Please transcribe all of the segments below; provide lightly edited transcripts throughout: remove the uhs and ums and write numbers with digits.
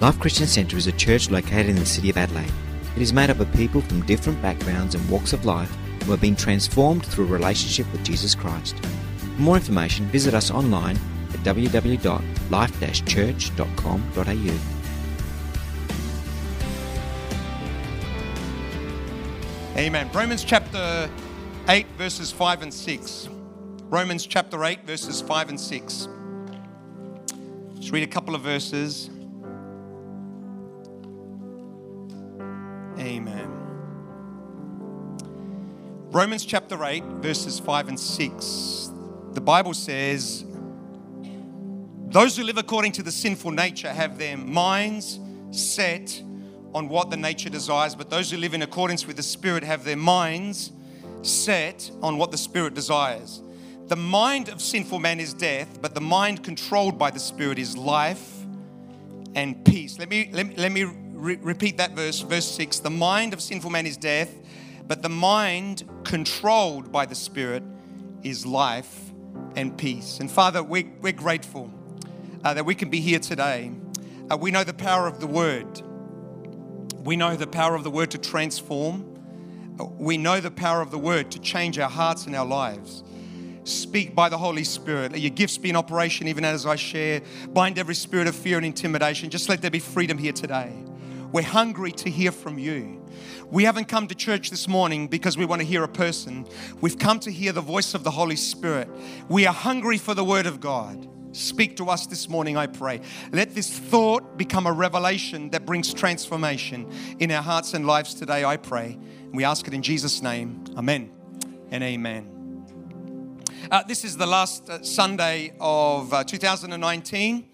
Life Christian Centre is a church located in the city of Adelaide. It is made up of people from different backgrounds and walks of life who have been transformed through a relationship with Jesus Christ. For more information, visit us online at www.life-church.com.au. Amen. Romans chapter 8 verses 5 and 6. Romans chapter 8 verses 5 and 6. Just read a couple of verses. Amen. Romans chapter 8 verses 5 and 6. The Bible says, "Those who live according to the sinful nature have their minds set on what the nature desires, but those who live in accordance with the Spirit have their minds set on what the Spirit desires. The mind of sinful man is death, but the mind controlled by the Spirit is life and peace." Let me repeat that verse, verse 6. The mind of sinful man is death, but the mind controlled by the Spirit is life and peace. And Father, we're grateful that we can be here today. We know the power of the Word. We know the power of the Word to transform. We know the power of the Word to change our hearts and our lives. Speak by the Holy Spirit. Let your gifts be in operation even as I share. Bind every spirit of fear and intimidation. Just let there be freedom here today. We're hungry to hear from you. We haven't come to church this morning because we want to hear a person. We've come to hear the voice of the Holy Spirit. We are hungry for the Word of God. Speak to us this morning, I pray. Let this thought become a revelation that brings transformation in our hearts and lives today, I pray. And we ask it in Jesus' name. Amen and amen. This is the last Sunday of 2019.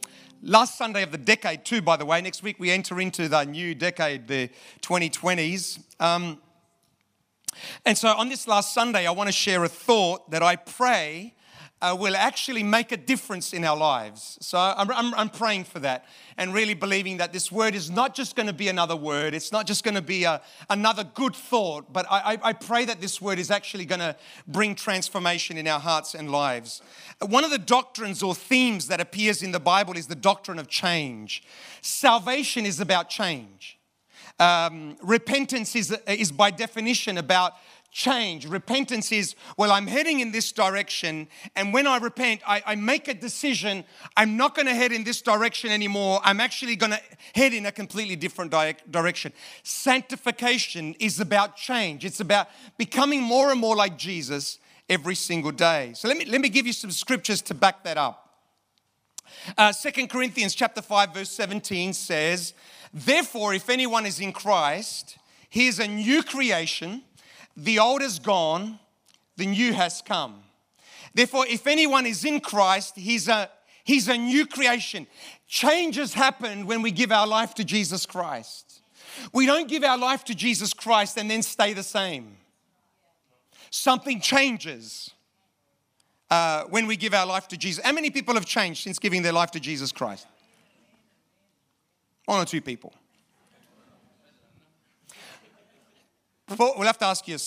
Last Sunday of the decade too, by the way. Next week we enter into the new decade, the 2020s. And so on this last Sunday, I want to share a thought that I pray will actually make a difference in our lives. So I'm praying for that and really believing that this word is not just going to be another word. It's not just going to be another good thought, but I pray that this word is actually going to bring transformation in our hearts and lives. One of the doctrines or themes that appears in the Bible is the doctrine of change. Salvation is about change. Repentance is by definition about change. Repentance is, well, I'm heading in this direction, and when I repent, I make a decision. I'm not going to head in this direction anymore. I'm actually going to head in a completely different direction. Sanctification is about change. It's about becoming more and more like Jesus every single day. So let me give you some scriptures to back that up. Second Corinthians chapter 5 verse 17 says, "Therefore, if anyone is in Christ, he is a new creation. The old is gone, the new has come." Therefore, if anyone is in Christ, he's a new creation. Change has happened when we give our life to Jesus Christ. We don't give our life to Jesus Christ and then stay the same. Something changes when we give our life to Jesus. How many people have changed since giving their life to Jesus Christ? One or two people. We'll have to ask your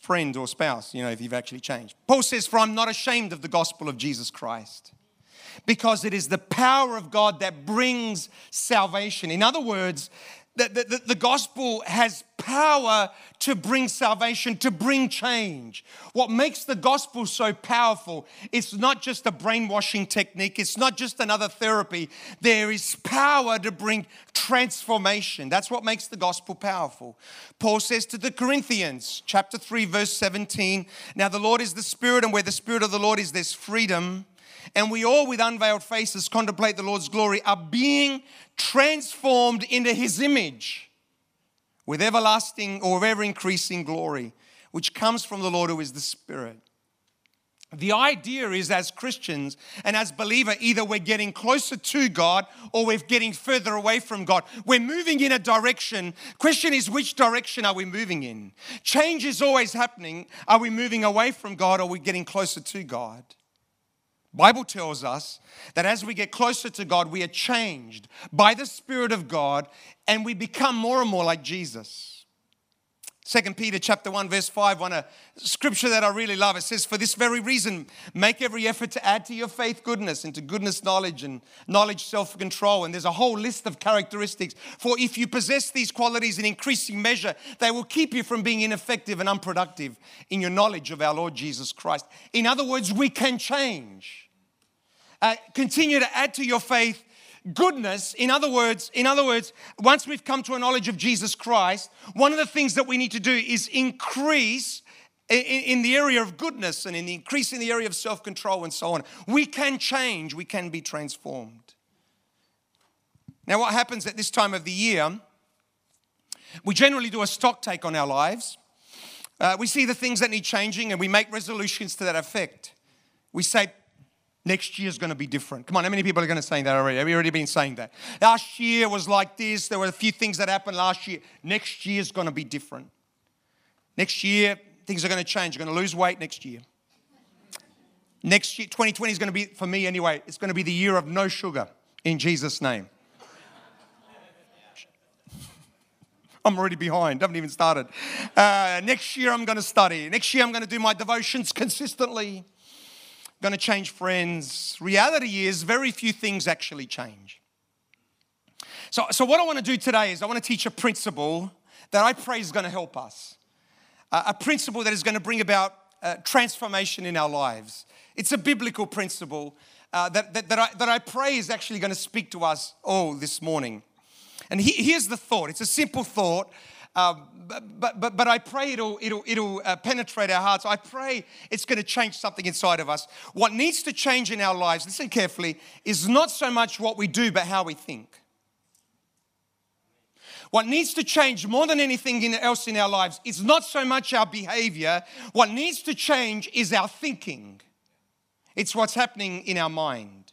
friend or spouse, if you've actually changed. Paul says, "For I'm not ashamed of the gospel of Jesus Christ, because it is the power of God that brings salvation." In other words, the gospel has power to bring salvation, to bring change. What makes the gospel so powerful, it's not just a brainwashing technique. It's not just another therapy. There is power to bring transformation. That's what makes the gospel powerful. Paul says to the Corinthians, chapter 3, verse 17, "Now the Lord is the Spirit, and where the Spirit of the Lord is, there's freedom. And we all with unveiled faces contemplate the Lord's glory, are being transformed into his image with everlasting or ever-increasing glory, which comes from the Lord who is the Spirit." The idea is, as Christians and as believers, either we're getting closer to God or we're getting further away from God. We're moving in a direction. Question is, which direction are we moving in? Change is always happening. Are we moving away from God or are we getting closer to God? Bible tells us that as we get closer to God, we are changed by the Spirit of God and we become more and more like Jesus. Second Peter chapter 1, verse 5, on a scripture that I really love. It says, for this very reason, make every effort to add to your faith goodness, and to goodness knowledge, and knowledge self-control. And there's a whole list of characteristics. For if you possess these qualities in increasing measure, they will keep you from being ineffective and unproductive in your knowledge of our Lord Jesus Christ. In other words, we can change. Continue to add to your faith goodness. In other words, once we've come to a knowledge of Jesus Christ, one of the things that we need to do is increase in the area of goodness, and increase in the area of self-control, and so on. We can change. We can be transformed. Now, what happens at this time of the year, we generally do a stock take on our lives. We see the things that need changing, and we make resolutions to that effect. We say, next year's going to be different. Come on, how many people are going to say that already? Have you already been saying that? Last year was like this. There were a few things that happened last year. Next year's going to be different. Next year, things are going to change. You're going to lose weight next year. Next year, 2020 is going to be, for me anyway, it's going to be the year of no sugar in Jesus' name. I'm already behind. I haven't even started. Next year, I'm going to study. Next year, I'm going to do my devotions consistently. Going to change friends. Reality is very few things actually change. So what I want to do today is I want to teach a principle that I pray is going to help us. A principle that is going to bring about transformation in our lives. It's a biblical principle that I pray is actually going to speak to us all this morning. And here's the thought. It's a simple thought. But I pray it'll penetrate our hearts. I pray it's going to change something inside of us. What needs to change in our lives, listen carefully, is not so much what we do, but how we think. What needs to change more than anything else in our lives is not so much our behavior. What needs to change is our thinking. It's what's happening in our mind.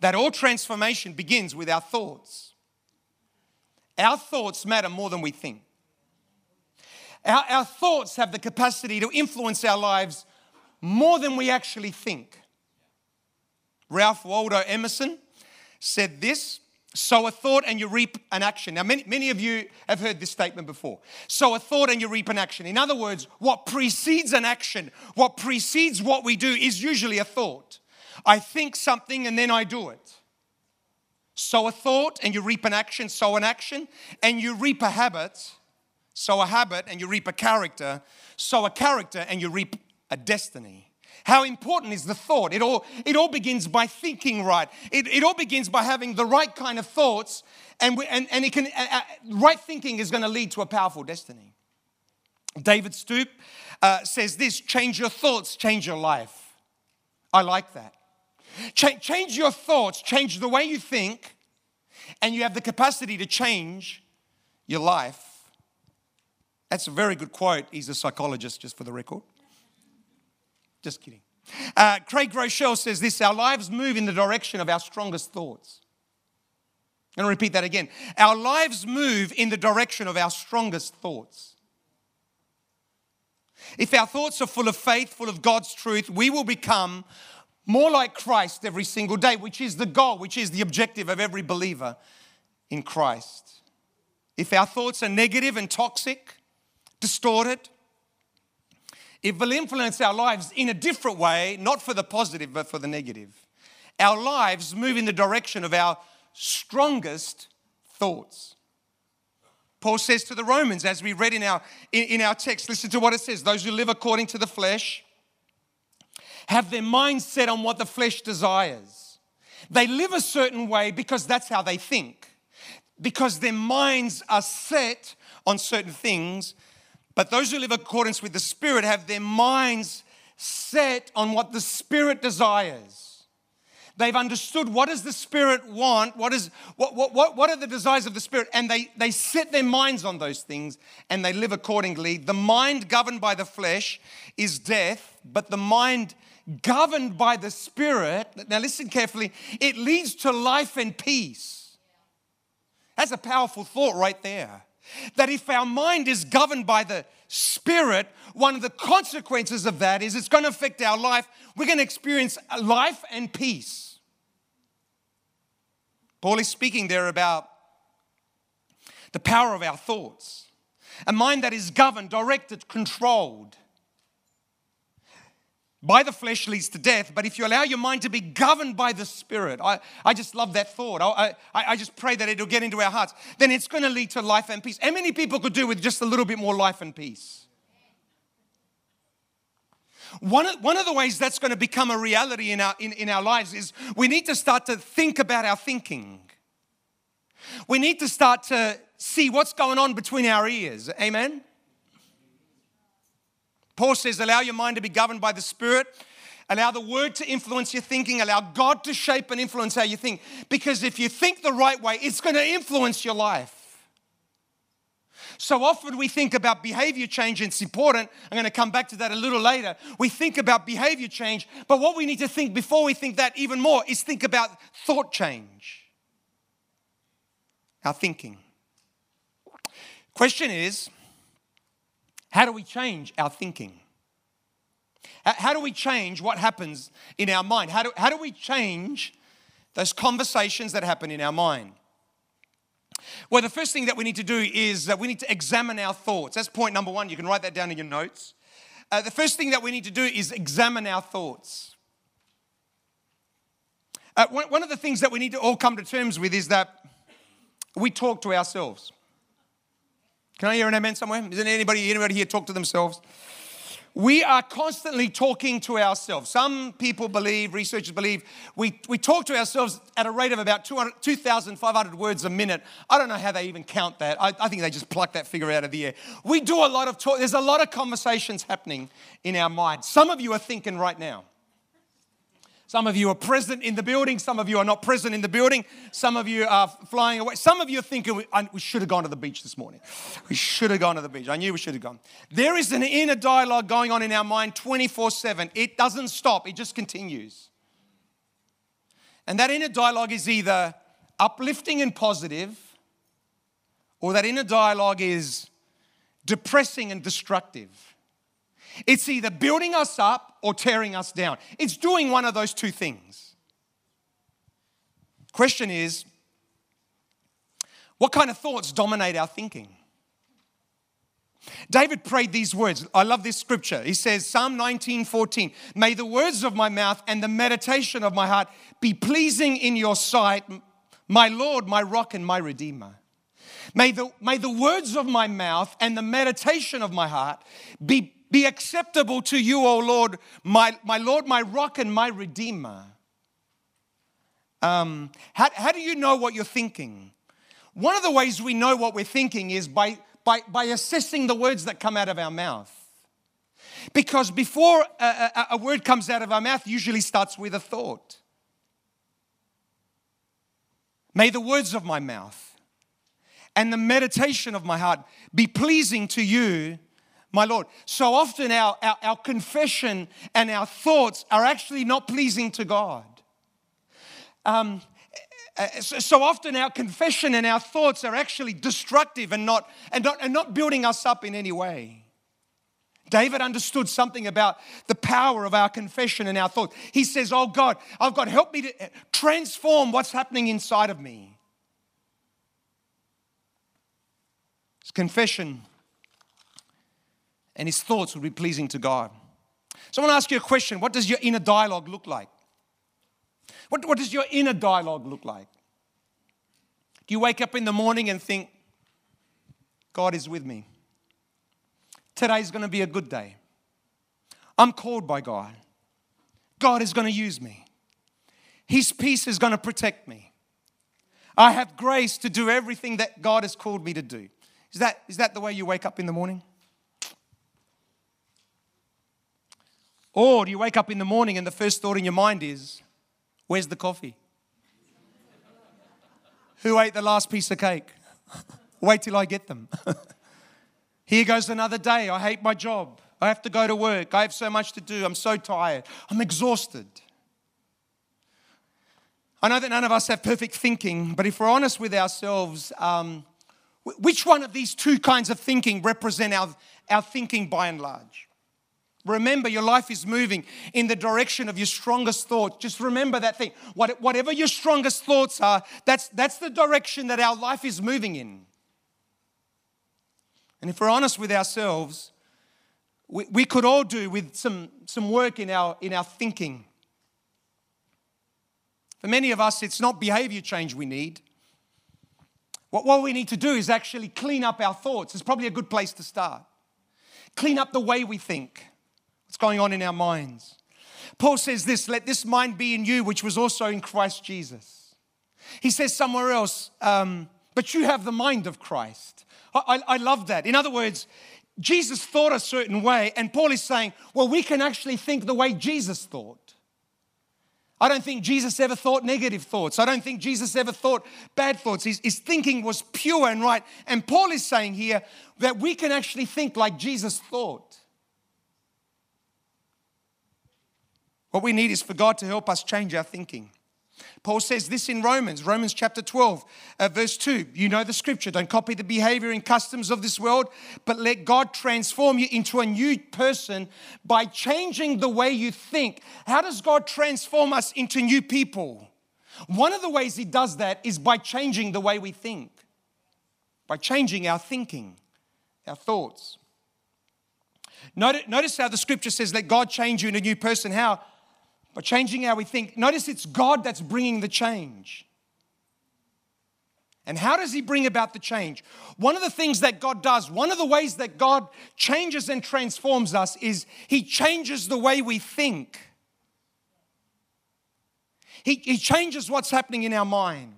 That all transformation begins with our thoughts. Our thoughts matter more than we think. Our thoughts have the capacity to influence our lives more than we actually think. Ralph Waldo Emerson said this, sow a thought and you reap an action. Now, many of you have heard this statement before. Sow a thought and you reap an action. In other words, what precedes an action, what precedes what we do is usually a thought. I think something and then I do it. Sow a thought and you reap an action. Sow an action and you reap a habit. Sow a habit and you reap a character. Sow a character and you reap a destiny. How important is the thought? It all begins by thinking right. It all begins by having the right kind of thoughts, and right thinking is going to lead to a powerful destiny. David Stoop says this: change your thoughts, change your life. I like that. Change your thoughts, change the way you think, and you have the capacity to change your life. That's a very good quote. He's a psychologist, just for the record. Just kidding. Craig Groeschel says this, our lives move in the direction of our strongest thoughts. I'm going to repeat that again. Our lives move in the direction of our strongest thoughts. If our thoughts are full of faith, full of God's truth, we will become more like Christ every single day, which is the goal, which is the objective of every believer in Christ. If our thoughts are negative and toxic, distorted, it will influence our lives in a different way, not for the positive, but for the negative. Our lives move in the direction of our strongest thoughts. Paul says to the Romans, as we read in our text, listen to what it says, those who live according to the flesh have their minds set on what the flesh desires. They live a certain way because that's how they think, because their minds are set on certain things. But those who live in accordance with the Spirit have their minds set on what the Spirit desires. They've understood what does the Spirit want, what are the desires of the Spirit, and they set their minds on those things and they live accordingly. The mind governed by the flesh is death, but the mind governed by the Spirit, now listen carefully, it leads to life and peace. That's a powerful thought right there. That if our mind is governed by the Spirit, one of the consequences of that is it's going to affect our life. We're going to experience life and peace. Paul is speaking there about the power of our thoughts. A mind that is governed, directed, controlled by the flesh leads to death, but if you allow your mind to be governed by the Spirit, I just love that thought. I just pray that it'll get into our hearts. Then it's going to lead to life and peace. How many people could do with just a little bit more life and peace? One of the ways that's going to become a reality in our lives is we need to start to think about our thinking. We need to start to see what's going on between our ears. Amen? Paul says, allow your mind to be governed by the Spirit. Allow the Word to influence your thinking. Allow God to shape and influence how you think. Because if you think the right way, it's going to influence your life. So often we think about behavior change, and it's important. I'm going to come back to that a little later. We think about behavior change, but what we need to think before we think that even more is think about thought change. Our thinking. Question is, how do we change our thinking? How do we change what happens in our mind? How do we change those conversations that happen in our mind? Well, the first thing that we need to do is that we need to examine our thoughts. That's point number one. You can write that down in your notes. The first thing that we need to do is examine our thoughts. One of the things that we need to all come to terms with is that we talk to ourselves. Can I hear an amen somewhere? Isn't anybody here talk to themselves? We are constantly talking to ourselves. Some people believe, researchers believe, we talk to ourselves at a rate of about 2,500 words a minute. I don't know how they even count that. I think they just pluck that figure out of the air. We do a lot of talk. There's a lot of conversations happening in our mind. Some of you are thinking right now. Some of you are present in the building. Some of you are not present in the building. Some of you are flying away. Some of you are thinking, we should have gone to the beach this morning. We should have gone to the beach. I knew we should have gone. There is an inner dialogue going on in our mind 24/7. It doesn't stop. It just continues. And that inner dialogue is either uplifting and positive, or that inner dialogue is depressing and destructive. It's either building us up or tearing us down. It's doing one of those two things. Question is, what kind of thoughts dominate our thinking? David prayed these words. I love this scripture. He says, Psalm 19:14, may the words of my mouth and the meditation of my heart be pleasing in your sight, my Lord, my rock and my redeemer. May the words of my mouth and the meditation of my heart be acceptable to you, O Lord, my Lord, my rock and my redeemer. How do you know what you're thinking? One of the ways we know what we're thinking is by assessing the words that come out of our mouth. Because before a word comes out of our mouth, usually starts with a thought. May the words of my mouth and the meditation of my heart be pleasing to you, my Lord. So often our confession and our thoughts are actually not pleasing to God. So often our confession and our thoughts are actually destructive and not building us up in any way. David understood something about the power of our confession and our thoughts. He says, oh God, help me to transform what's happening inside of me. It's confession. And his thoughts would be pleasing to God. So I want to ask you a question. What does your inner dialogue look like? What does your inner dialogue look like? Do you wake up in the morning and think, God is with me. Today's going to be a good day. I'm called by God. God is going to use me. His peace is going to protect me. I have grace to do everything that God has called me to do. Is that the way you wake up in the morning? Or do you wake up in the morning and the first thought in your mind is, where's the coffee? Who ate the last piece of cake? Wait till I get them. Here goes another day. I hate my job. I have to go to work. I have so much to do. I'm so tired. I'm exhausted. I know that none of us have perfect thinking, but if we're honest with ourselves, which one of these two kinds of thinking represent our thinking by and large? Remember, your life is moving in the direction of your strongest thoughts. Just remember that thing. Whatever your strongest thoughts are, that's the direction that our life is moving in. And if we're honest with ourselves, we could all do with some work in our thinking. For many of us, it's not behavior change we need. What we need to do is actually clean up our thoughts. It's probably a good place to start. Clean up the way we think. What's going on in our minds? Paul says this, let this mind be in you, which was also in Christ Jesus. He says somewhere else, but you have the mind of Christ. I love that. In other words, Jesus thought a certain way, and Paul is saying, well, we can actually think the way Jesus thought. I don't think Jesus ever thought negative thoughts. I don't think Jesus ever thought bad thoughts. His thinking was pure and right. And Paul is saying here that we can actually think like Jesus thought. What we need is for God to help us change our thinking. Paul says this in Romans chapter 12, verse 2. You know the scripture. Don't copy the behavior and customs of this world, but let God transform you into a new person by changing the way you think. How does God transform us into new people? One of the ways he does that is by changing the way we think, by changing our thinking, our thoughts. Notice how the scripture says, let God change you into a new person. How? By changing how we think. Notice it's God that's bringing the change. And how does he bring about the change? One of the things that God does, one of the ways that God changes and transforms us is he changes the way we think. He changes what's happening in our mind.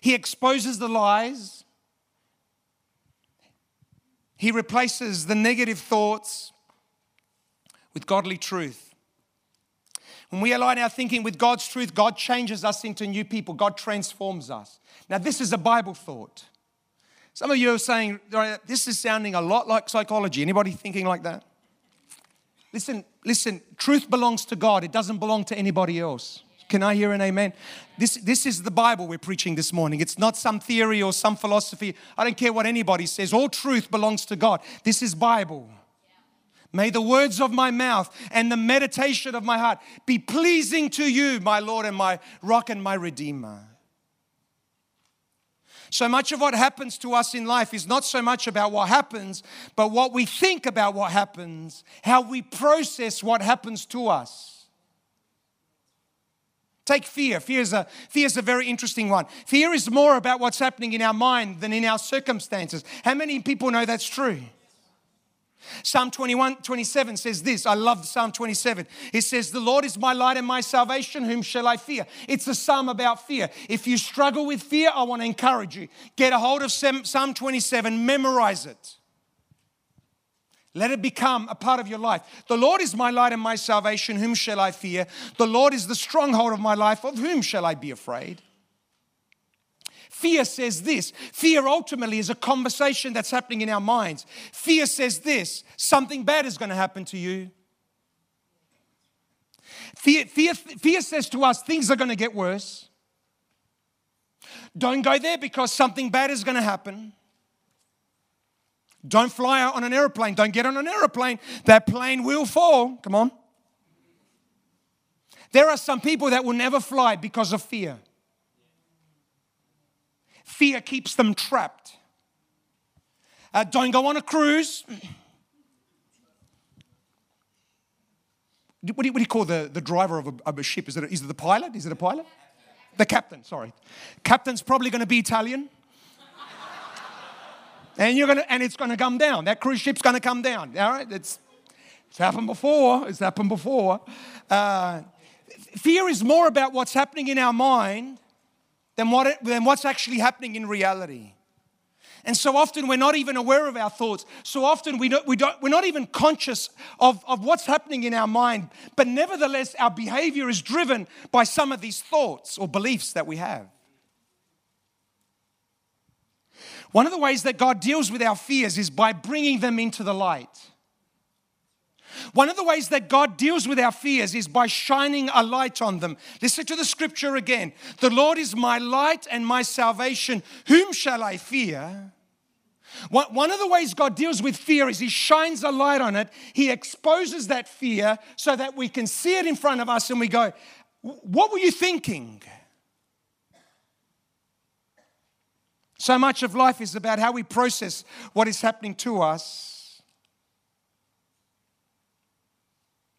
He exposes the lies. He replaces the negative thoughts with godly truth. When we align our thinking with God's truth, God changes us into new people. God transforms us. Now, this is a Bible thought. Some of you are saying, this is sounding a lot like psychology. Anybody thinking like that? Listen, truth belongs to God. It doesn't belong to anybody else. Can I hear an amen? This is the Bible we're preaching this morning. It's not some theory or some philosophy. I don't care what anybody says. All truth belongs to God. This is Bible. May the words of my mouth and the meditation of my heart be pleasing to you, my Lord and my rock and my redeemer. So much of what happens to us in life is not so much about what happens, but what we think about what happens, how we process what happens to us. Take fear. Fear is a very interesting one. Fear is more about what's happening in our mind than in our circumstances. How many people know that's true? Psalm 27 says this. I love Psalm 27. It says, the Lord is my light and my salvation. Whom shall I fear? It's a psalm about fear. If you struggle with fear, I want to encourage you. Get a hold of Psalm 27. Memorize it. Let it become a part of your life. The Lord is my light and my salvation. Whom shall I fear? The Lord is the stronghold of my life. Of whom shall I be afraid? Fear says this. Fear ultimately is a conversation that's happening in our minds. Fear says this. Something bad is going to happen to you. Fear says to us, things are going to get worse. Don't go there because something bad is going to happen. Don't fly on an airplane. Don't get on an airplane. That plane will fall. Come on. There are some people that will never fly because of fear. Fear keeps them trapped. Don't go on a cruise. What do you call the driver of a ship? Is it the pilot? Is it a pilot? The captain, sorry. Captain's probably going to be Italian. And it's going to come down. That cruise ship's going to come down. All right? It's happened before. It's happened before. Fear is more about what's happening in our mind than what's actually happening in reality. And so often we're not even aware of our thoughts. So often we're not even conscious of what's happening in our mind. But nevertheless, our behavior is driven by some of these thoughts or beliefs that we have. One of the ways that God deals with our fears is by bringing them into the light. One of the ways that God deals with our fears is by shining a light on them. Listen to the scripture again. The Lord is my light and my salvation. Whom shall I fear? One of the ways God deals with fear is he shines a light on it. He exposes that fear so that we can see it in front of us and we go, what were you thinking? So much of life is about how we process what is happening to us.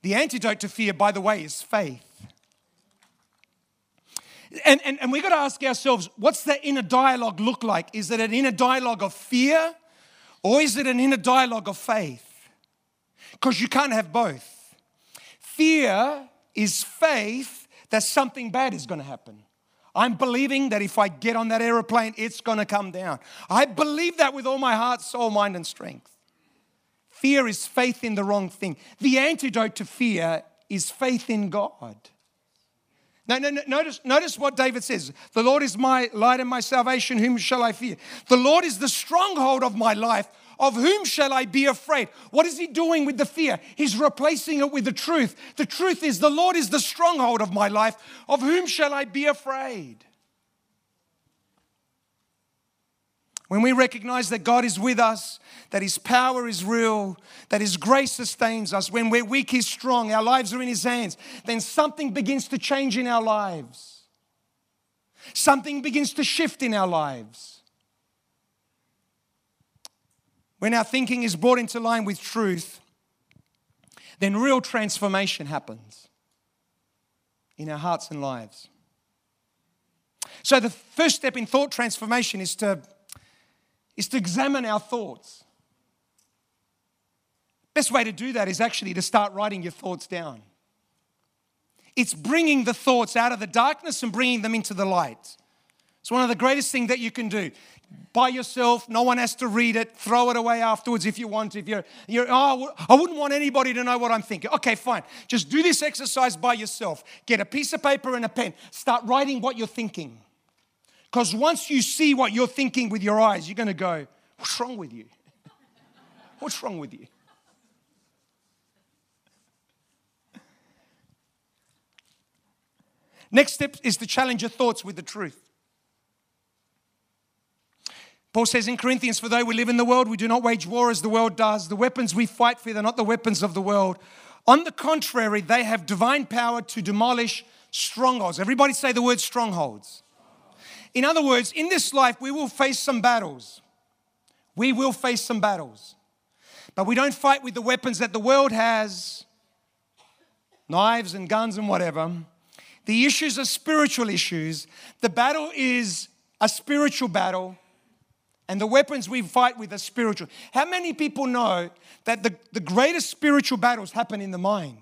The antidote to fear, by the way, is faith. And we've got to ask ourselves, what's that inner dialogue look like? Is it an inner dialogue of fear or is it an inner dialogue of faith? Because you can't have both. Fear is faith that something bad is going to happen. I'm believing that if I get on that aeroplane, it's going to come down. I believe that with all my heart, soul, mind, and strength. Fear is faith in the wrong thing. The antidote to fear is faith in God. Now, notice what David says. The Lord is my light and my salvation. Whom shall I fear? The Lord is the stronghold of my life. Of whom shall I be afraid? What is he doing with the fear? He's replacing it with the truth. The truth is the Lord is the stronghold of my life. Of whom shall I be afraid? When we recognize that God is with us, that his power is real, that his grace sustains us, when we're weak, he's strong, our lives are in his hands, then something begins to change in our lives. Something begins to shift in our lives. When our thinking is brought into line with truth, then real transformation happens in our hearts and lives. So the first step in thought transformation is to examine our thoughts. Best way to do that is actually to start writing your thoughts down. It's bringing the thoughts out of the darkness and bringing them into the light. It's one of the greatest things that you can do. By yourself, no one has to read it. Throw it away afterwards if you want. If I wouldn't want anybody to know what I'm thinking. Okay, fine. Just do this exercise by yourself. Get a piece of paper and a pen. Start writing what you're thinking. Because once you see what you're thinking with your eyes, you're going to go, what's wrong with you? What's wrong with you? Next step is to challenge your thoughts with the truth. Paul says in Corinthians, for though we live in the world, we do not wage war as the world does. The weapons we fight with are not the weapons of the world. On the contrary, they have divine power to demolish strongholds. Everybody say the word strongholds. In other words, in this life, we will face some battles. We will face some battles. But we don't fight with the weapons that the world has, knives and guns and whatever. The issues are spiritual issues. The battle is a spiritual battle. And the weapons we fight with are spiritual. How many people know that the greatest spiritual battles happen in the mind?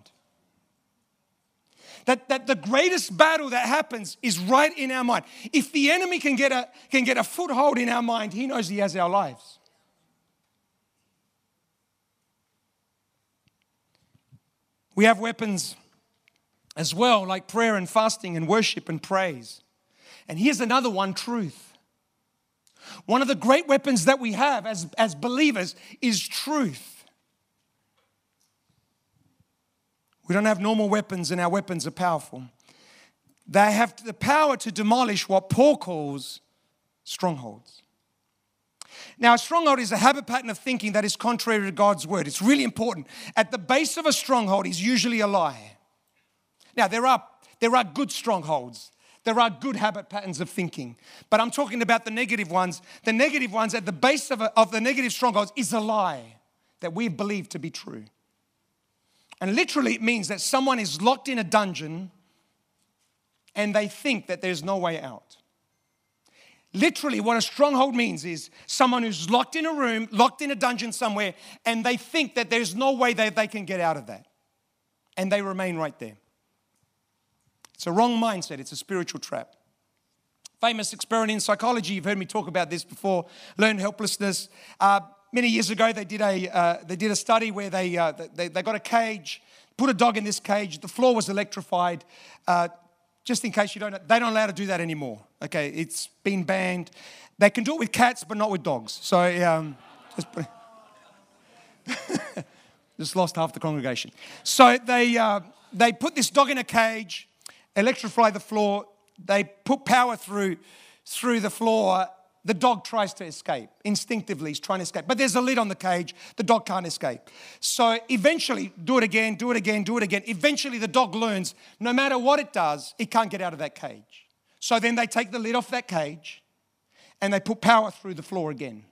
That the greatest battle that happens is right in our mind. If the enemy can get a foothold in our mind, he knows he has our lives. We have weapons as well, like prayer and fasting and worship and praise. And here's another one, truth. One of the great weapons that we have as believers is truth. We don't have normal weapons, and our weapons are powerful. They have the power to demolish what Paul calls strongholds. Now, a stronghold is a habit pattern of thinking that is contrary to God's word. It's really important. At the base of a stronghold is usually a lie. Now, there are good strongholds. There are good habit patterns of thinking. But I'm talking about the negative ones. The negative ones at the base of the negative strongholds is a lie that we believe to be true. And literally it means that someone is locked in a dungeon and they think that there's no way out. Literally what a stronghold means is someone who's locked in a room, locked in a dungeon somewhere, and they think that there's no way that they can get out of that. And they remain right there. It's a wrong mindset. It's a spiritual trap. Famous experiment in psychology. You've heard me talk about this before. Learned helplessness. Many years ago, they did a study where they got a cage, put a dog in this cage. The floor was electrified. Just in case you don't know, they don't allow to do that anymore. Okay, it's been banned. They can do it with cats, but not with dogs. So just lost half the congregation. So they put this dog in a cage. Electrify the floor. They put power through the floor. The dog tries to escape. Instinctively, he's trying to escape. But there's a lid on the cage. The dog can't escape. So eventually, do it again. Eventually, the dog learns, no matter what it does, it can't get out of that cage. So then they take the lid off that cage and they put power through the floor again.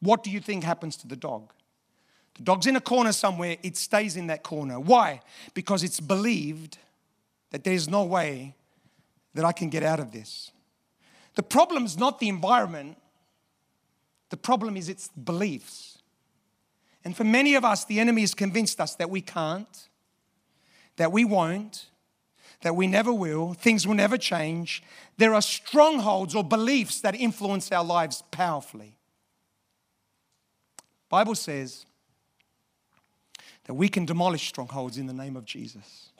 What do you think happens to the dog? The dog's in a corner somewhere. It stays in that corner. Why? Because it's believed that there's no way that I can get out of this. The problem's not the environment. The problem is its beliefs. And for many of us, the enemy has convinced us that we can't, that we won't, that we never will, things will never change. There are strongholds or beliefs that influence our lives powerfully. The Bible says that we can demolish strongholds in the name of Jesus.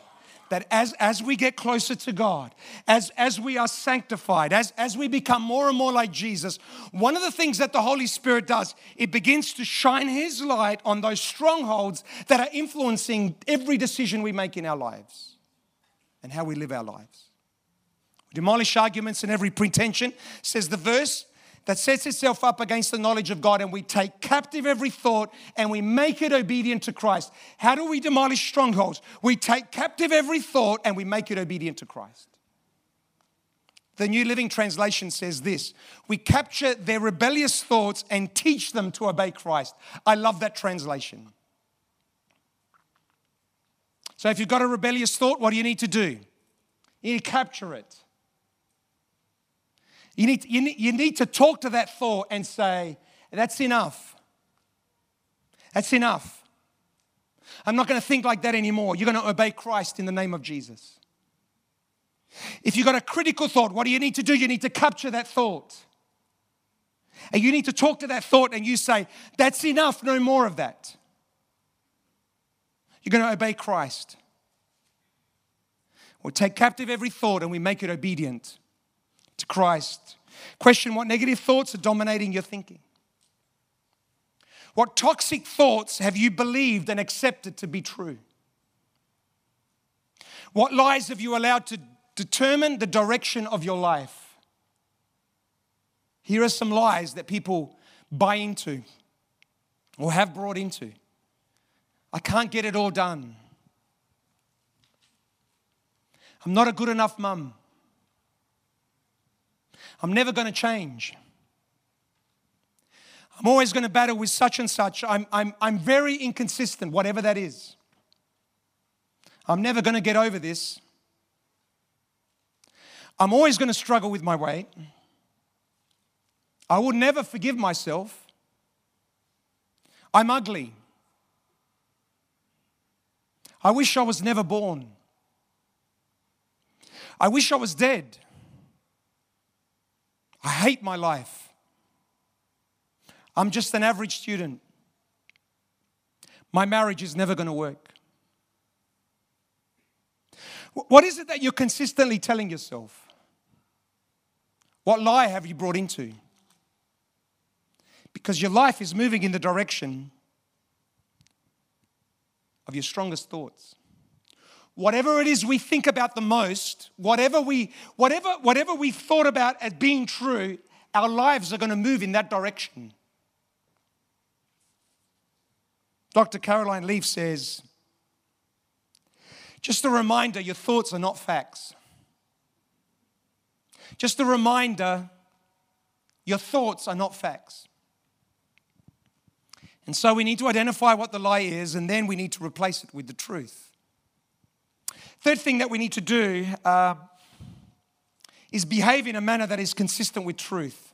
That as we get closer to God, as we are sanctified, as we become more and more like Jesus, one of the things that the Holy Spirit does, it begins to shine His light on those strongholds that are influencing every decision we make in our lives and how we live our lives. Demolish arguments and every pretension, says the verse, that sets itself up against the knowledge of God, and we take captive every thought and we make it obedient to Christ. How do we demolish strongholds? We take captive every thought and we make it obedient to Christ. The New Living Translation says this: we capture their rebellious thoughts and teach them to obey Christ. I love that translation. So if you've got a rebellious thought, what do you need to do? You need to capture it. You need to talk to that thought and say, that's enough. That's enough. I'm not going to think like that anymore. You're going to obey Christ in the name of Jesus. If you've got a critical thought, what do you need to do? You need to capture that thought. And you need to talk to that thought and you say, that's enough, no more of that. You're going to obey Christ. We'll take captive every thought and we make it obedient to Christ. Question what negative thoughts are dominating your thinking. What toxic thoughts have you believed and accepted to be true? What lies have you allowed to determine the direction of your life? Here are some lies that people buy into or have brought into. I can't get it all done. I'm not a good enough mum. I'm never going to change. I'm always going to battle with such and such. I'm very inconsistent, whatever that is. I'm never going to get over this. I'm always going to struggle with my weight. I will never forgive myself. I'm ugly. I wish I was never born. I wish I was dead. I hate my life. I'm just an average student. My marriage is never going to work. What is it that you're consistently telling yourself? What lie have you brought into? Because your life is moving in the direction of your strongest thoughts. Whatever it is we think about the most, whatever we thought about as being true, our lives are going to move in that direction. Dr. Caroline Leaf says, just a reminder, your thoughts are not facts. Just a reminder, your thoughts are not facts. And so we need to identify what the lie is, and then we need to replace it with the truth. Third thing that we need to do is behave in a manner that is consistent with truth.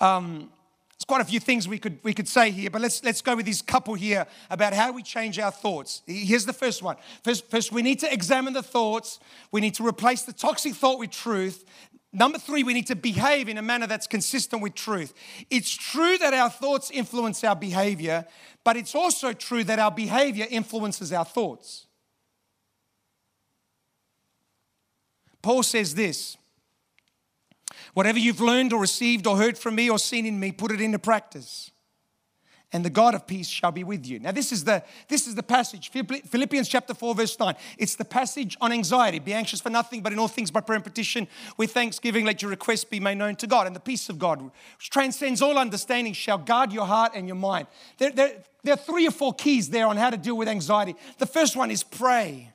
There's quite a few things we could say here, but let's go with this couple here about how we change our thoughts. Here's the first one. First, we need to examine the thoughts. We need to replace the toxic thought with truth. Number three, we need to behave in a manner that's consistent with truth. It's true that our thoughts influence our behavior, but it's also true that our behavior influences our thoughts. Paul says this: whatever you've learned or received or heard from me or seen in me, put it into practice, and the God of peace shall be with you. Now, this is the passage, Philippians chapter 4, verse 9. It's the passage on anxiety. Be anxious for nothing, but in all things by prayer and petition, with thanksgiving, let your requests be made known to God. And the peace of God, which transcends all understanding, shall guard your heart and your mind. There are three or four keys there on how to deal with anxiety. The first one is pray.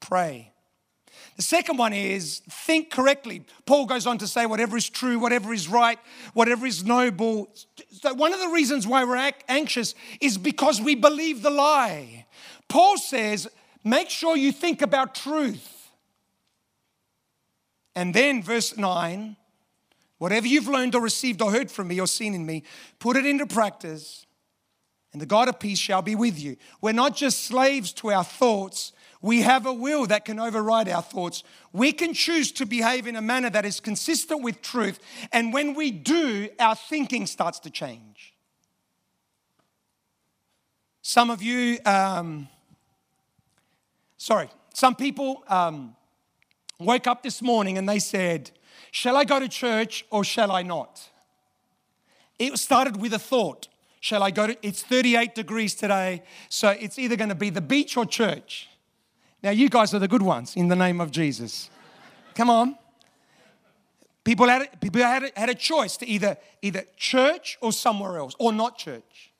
Pray. The second one is think correctly. Paul goes on to say whatever is true, whatever is right, whatever is noble. So one of the reasons why we're anxious is because we believe the lie. Paul says, make sure you think about truth. And then verse 9, whatever you've learned or received or heard from me or seen in me, put it into practice, and the God of peace shall be with you. We're not just slaves to our thoughts. We have a will that can override our thoughts. We can choose to behave in a manner that is consistent with truth. And when we do, our thinking starts to change. Some people woke up this morning and they said, shall I go to church or shall I not? It started with a thought. Shall I go to, it's 38 degrees today, so it's either going to be the beach or church. Now you guys are the good ones in the name of Jesus. Come on. People had a choice to either church or somewhere else or not church.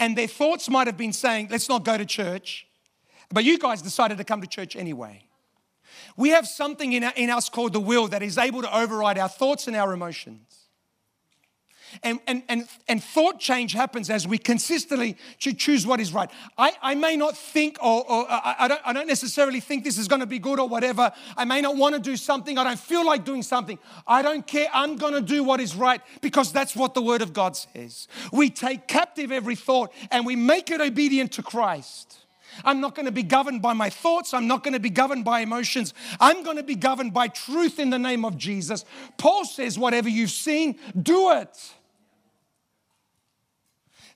And their thoughts might have been saying, let's not go to church. But you guys decided to come to church anyway. We have something in us called the will that is able to override our thoughts and our emotions. And thought change happens as we consistently choose what is right. I may not think or I don't necessarily think this is going to be good or whatever. I may not want to do something. I don't feel like doing something. I don't care. I'm going to do what is right because that's what the Word of God says. We take captive every thought and we make it obedient to Christ. I'm not going to be governed by my thoughts. I'm not going to be governed by emotions. I'm going to be governed by truth in the name of Jesus. Paul says, whatever you've seen, do it.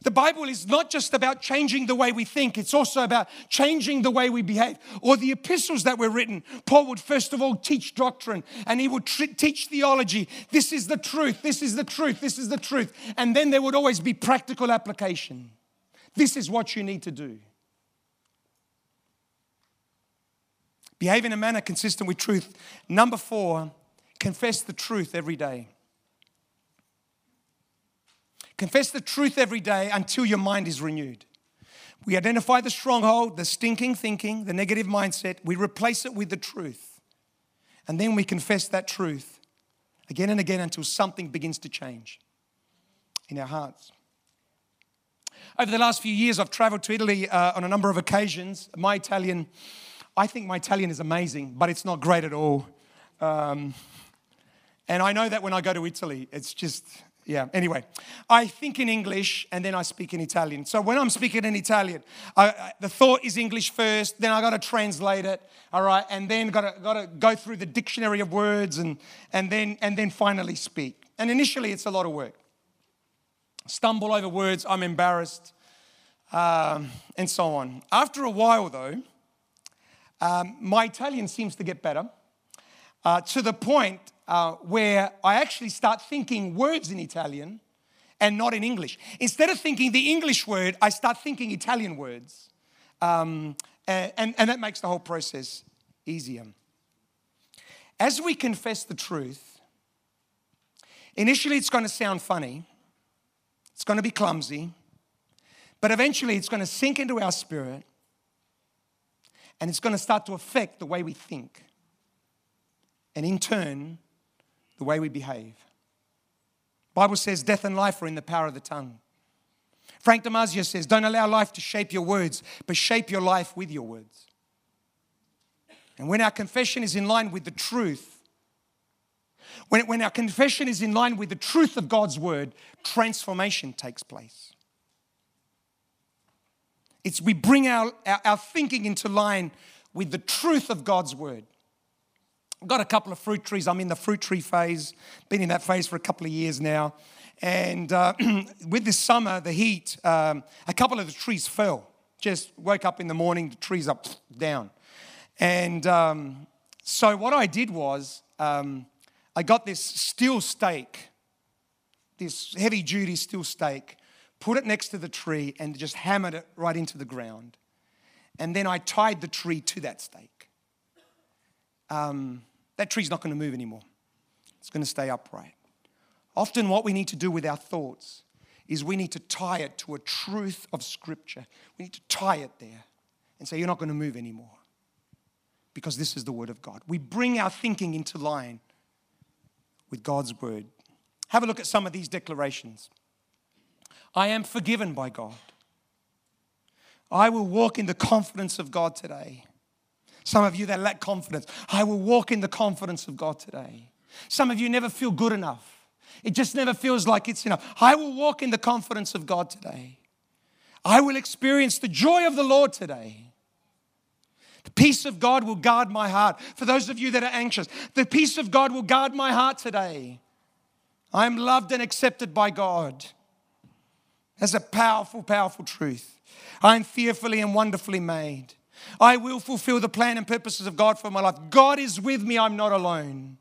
The Bible is not just about changing the way we think. It's also about changing the way we behave. Or the epistles that were written, Paul would first of all teach doctrine and he would teach theology. This is the truth. This is the truth. This is the truth. And then there would always be practical application. This is what you need to do. Behave in a manner consistent with truth. Number 4, confess the truth every day. Confess the truth every day until your mind is renewed. We identify the stronghold, the stinking thinking, the negative mindset. We replace it with the truth. And then we confess that truth again and again until something begins to change in our hearts. Over the last few years, I've traveled to Italy on a number of occasions. I think my Italian is amazing, but it's not great at all. And I know that when I go to Italy, it's just, yeah. Anyway, I think in English and then I speak in Italian. So when I'm speaking in Italian, the thought is English first, then I got to translate it, all right, and then got to go through the dictionary of words and then finally speak. And initially, it's a lot of work. Stumble over words, I'm embarrassed, and so on. After a while, though, my Italian seems to get better to the point where I actually start thinking words in Italian and not in English. Instead of thinking the English word, I start thinking Italian words. And that makes the whole process easier. As we confess the truth, initially it's going to sound funny. It's going to be clumsy. But eventually it's going to sink into our spirit. And it's going to start to affect the way we think. And in turn, the way we behave. The Bible says death and life are in the power of the tongue. Frank Damasio says, don't allow life to shape your words, but shape your life with your words. And when our confession is in line with the truth, when our confession is in line with the truth of God's word, transformation takes place. It's we bring our thinking into line with the truth of God's word. I've got a couple of fruit trees. I'm in the fruit tree phase. Been in that phase for a couple of years now. And with this summer, the heat, a couple of the trees fell. Just woke up in the morning, the trees are down. And so what I did was I got this steel stake, this heavy-duty steel stake, put it next to the tree and just hammered it right into the ground. And then I tied the tree to that stake. That tree's not going to move anymore. It's going to stay upright. Often what we need to do with our thoughts is we need to tie it to a truth of Scripture. We need to tie it there and say, you're not going to move anymore. because this is the Word of God. We bring our thinking into line with God's Word. Have a look at some of these declarations. I am forgiven by God. I will walk in the confidence of God today. Some of you that lack confidence, I will walk in the confidence of God today. Some of you never feel good enough. It just never feels like it's enough. I will walk in the confidence of God today. I will experience the joy of the Lord today. The peace of God will guard my heart. For those of you that are anxious, the peace of God will guard my heart today. I am loved and accepted by God. That's a powerful, powerful truth. I am fearfully and wonderfully made. I will fulfill the plan and purposes of God for my life. God is with me. I'm not alone.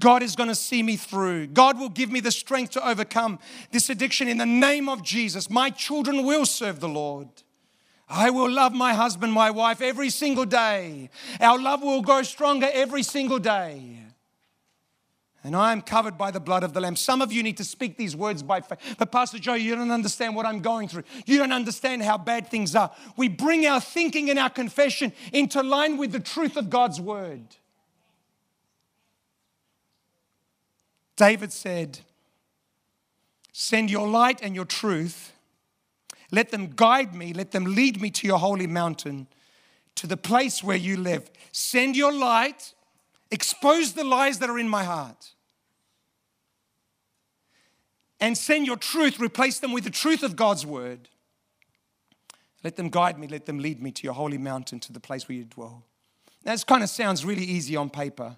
God is going to see me through. God will give me the strength to overcome this addiction in the name of Jesus. My children will serve the Lord. I will love my husband, my wife every single day. Our love will grow stronger every single day. And I am covered by the blood of the Lamb. Some of you need to speak these words by faith. But Pastor Joe, you don't understand what I'm going through. You don't understand how bad things are. We bring our thinking and our confession into line with the truth of God's Word. David said, send your light and your truth. Let them guide me. Let them lead me to your holy mountain, to the place where you live. Send your light. Expose the lies that are in my heart. And send your truth. Replace them with the truth of God's Word. Let them guide me. Let them lead me to your holy mountain, to the place where you dwell. Now, this kind of sounds really easy on paper.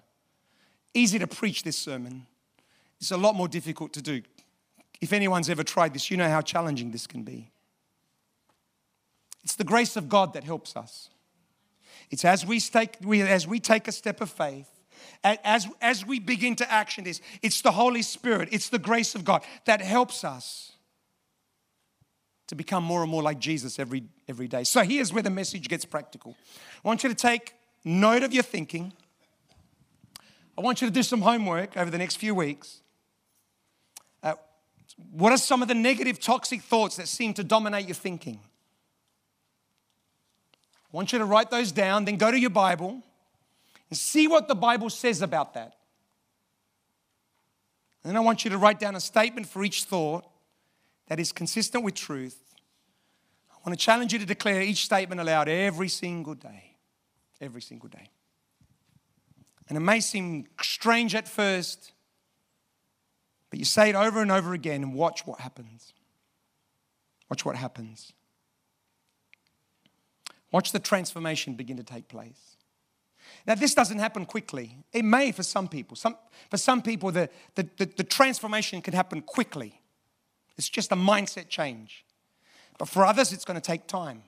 Easy to preach this sermon. It's a lot more difficult to do. If anyone's ever tried this, you know how challenging this can be. It's the grace of God that helps us. It's as we take a step of faith, as we begin to action this, it's the Holy Spirit, it's the grace of God that helps us to become more and more like Jesus every day. So here's where the message gets practical. I want you to take note of your thinking. I want you to do some homework over the next few weeks. What are some of the negative, toxic thoughts that seem to dominate your thinking? I want you to write those down, then go to your Bible and see what the Bible says about that. And then I want you to write down a statement for each thought that is consistent with truth. I want to challenge you to declare each statement aloud every single day. Every single day. And it may seem strange at first, but you say it over and over again and watch what happens. Watch what happens. Watch the transformation begin to take place. Now, this doesn't happen quickly. It may for some people. For some people, the transformation can happen quickly. It's just a mindset change. But for others, it's going to take time.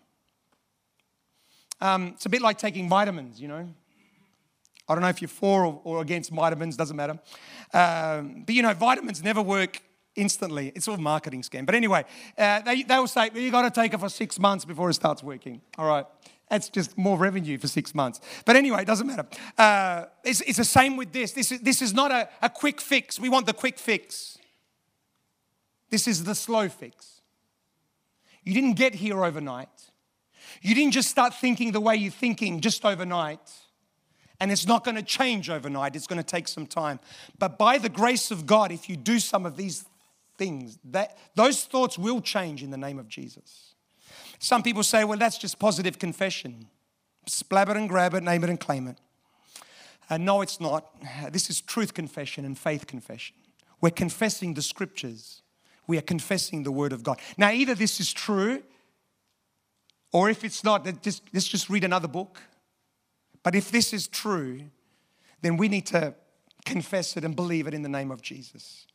It's a bit like taking vitamins, you know. I don't know if you're for or against vitamins, doesn't matter. But you know, vitamins never work instantly. It's all a marketing scam. But anyway, they will say, well, you've got to take it for 6 months before it starts working. All right, that's just more revenue for 6 months. But anyway, it doesn't matter. It's the same with this. This is not a quick fix. We want the quick fix. This is the slow fix. You didn't get here overnight. You didn't just start thinking the way you're thinking just overnight. And it's not going to change overnight. It's going to take some time. But by the grace of God, if you do some of these things, those thoughts will change in the name of Jesus. Some people say, well, that's just positive confession. Splab it and grab it, name it and claim it. No, it's not. This is truth confession and faith confession. We're confessing the Scriptures. We are confessing the Word of God. Now, either this is true, or if it's not, let's just read another book. But if this is true, then we need to confess it and believe it in the name of Jesus.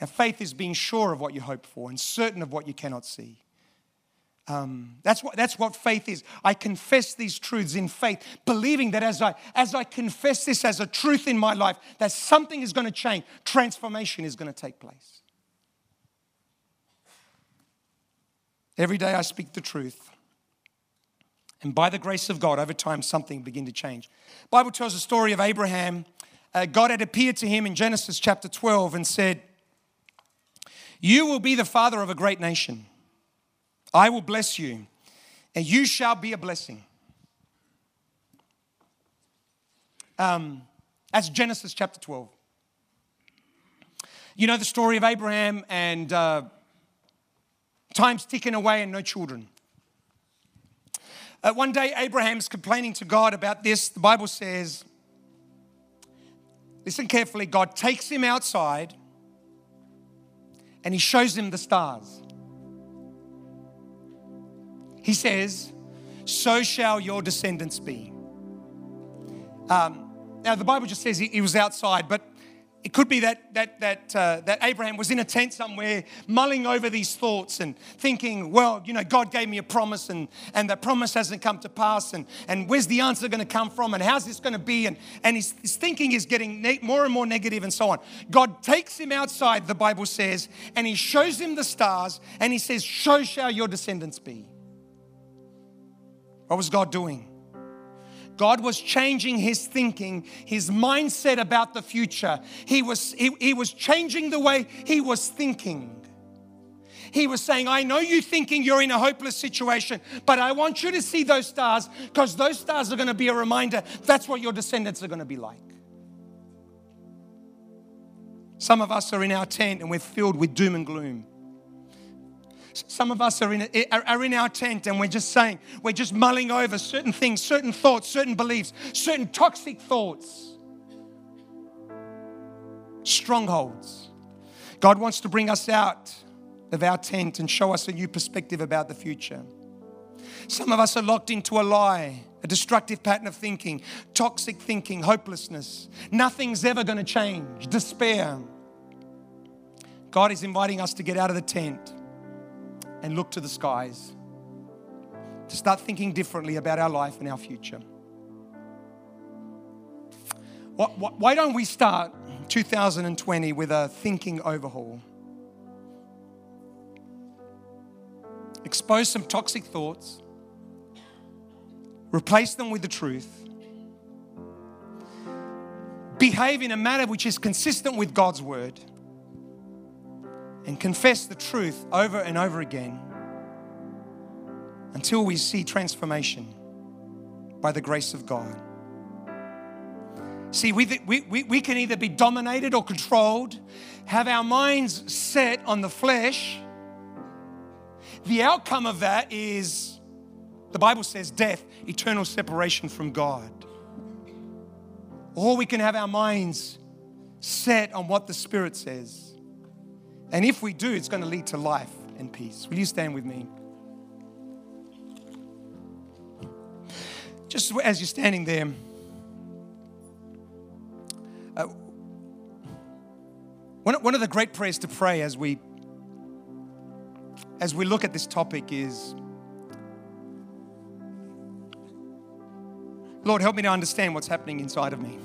Now, faith is being sure of what you hope for and certain of what you cannot see. That's what faith is. I confess these truths in faith, believing that as I confess this as a truth in my life, that something is going to change. Transformation is going to take place. Every day I speak the truth. And by the grace of God, over time, something began to change. The Bible tells the story of Abraham. God had appeared to him in Genesis chapter 12 and said, you will be the father of a great nation. I will bless you, and you shall be a blessing. That's Genesis chapter 12. You know the story of Abraham and time's ticking away and no children. One day, Abraham's complaining to God about this. The Bible says, listen carefully, God takes him outside and he shows him the stars. He says, so shall your descendants be. Now, the Bible just says he was outside, but it could be that Abraham was in a tent somewhere mulling over these thoughts and thinking, well, you know, God gave me a promise and that promise hasn't come to pass and where's the answer going to come from and how's this going to be? And his thinking is getting more and more negative and so on. God takes him outside, the Bible says, and he shows him the stars and he says, so shall your descendants be. What was God doing? God was changing his thinking, his mindset about the future. He was changing the way he was thinking. He was saying, I know you're thinking you're in a hopeless situation, but I want you to see those stars because those stars are going to be a reminder. That's what your descendants are going to be like. Some of us are in our tent and we're filled with doom and gloom. Some of us are in our tent and we're just mulling over certain things, certain thoughts, certain beliefs, certain toxic thoughts, strongholds. God wants to bring us out of our tent and show us a new perspective about the future. Some of us are locked into a lie, a destructive pattern of thinking, toxic thinking, hopelessness. Nothing's ever going to change, despair. God is inviting us to get out of the tent and look to the skies, to start thinking differently about our life and our future. Why don't we start 2020 with a thinking overhaul? Expose some toxic thoughts, replace them with the truth, behave in a manner which is consistent with God's word, and confess the truth over and over again until we see transformation by the grace of God. See, we can either be dominated or controlled, have our minds set on the flesh. The outcome of that is, the Bible says, death, eternal separation from God. Or we can have our minds set on what the Spirit says. And if we do, it's going to lead to life and peace. Will you stand with me? Just as you're standing there, one of the great prayers to pray as we look at this topic is, Lord, help me to understand what's happening inside of me.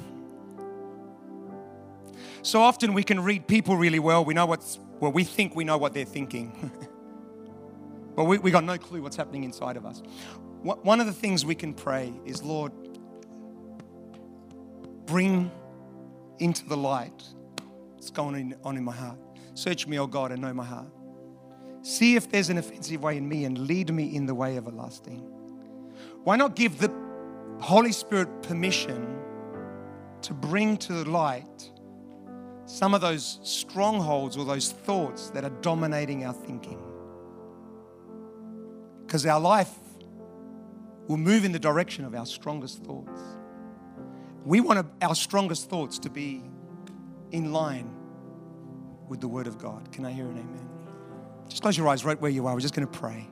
So often we can read people really well. We know we think we know what they're thinking. But we got no clue what's happening inside of us. One of the things we can pray is, Lord, bring into the light what's going on in my heart. Search me, O God, and know my heart. See if there's an offensive way in me and lead me in the way everlasting. Why not give the Holy Spirit permission to bring to the light some of those strongholds or those thoughts that are dominating our thinking? Because our life will move in the direction of our strongest thoughts. We want our strongest thoughts to be in line with the Word of God. Can I hear an amen? Just close your eyes right where you are. We're just going to pray.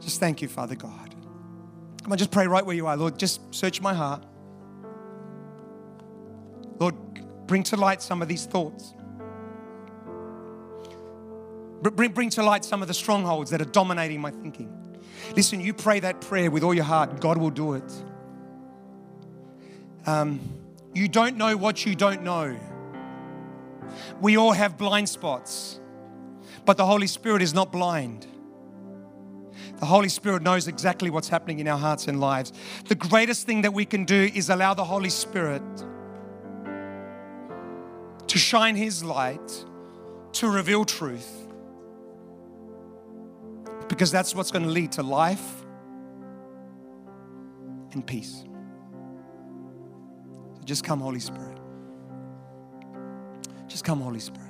Just thank you, Father God. Come on, just pray right where you are. Lord, just search my heart. Lord, bring to light some of these thoughts. Bring to light some of the strongholds that are dominating my thinking. Listen, you pray that prayer with all your heart. God will do it. You don't know what you don't know. We all have blind spots, but the Holy Spirit is not blind. The Holy Spirit knows exactly what's happening in our hearts and lives. The greatest thing that we can do is allow the Holy Spirit to shine His light, to reveal truth. Because that's what's going to lead to life and peace. Just come, Holy Spirit. Just come, Holy Spirit.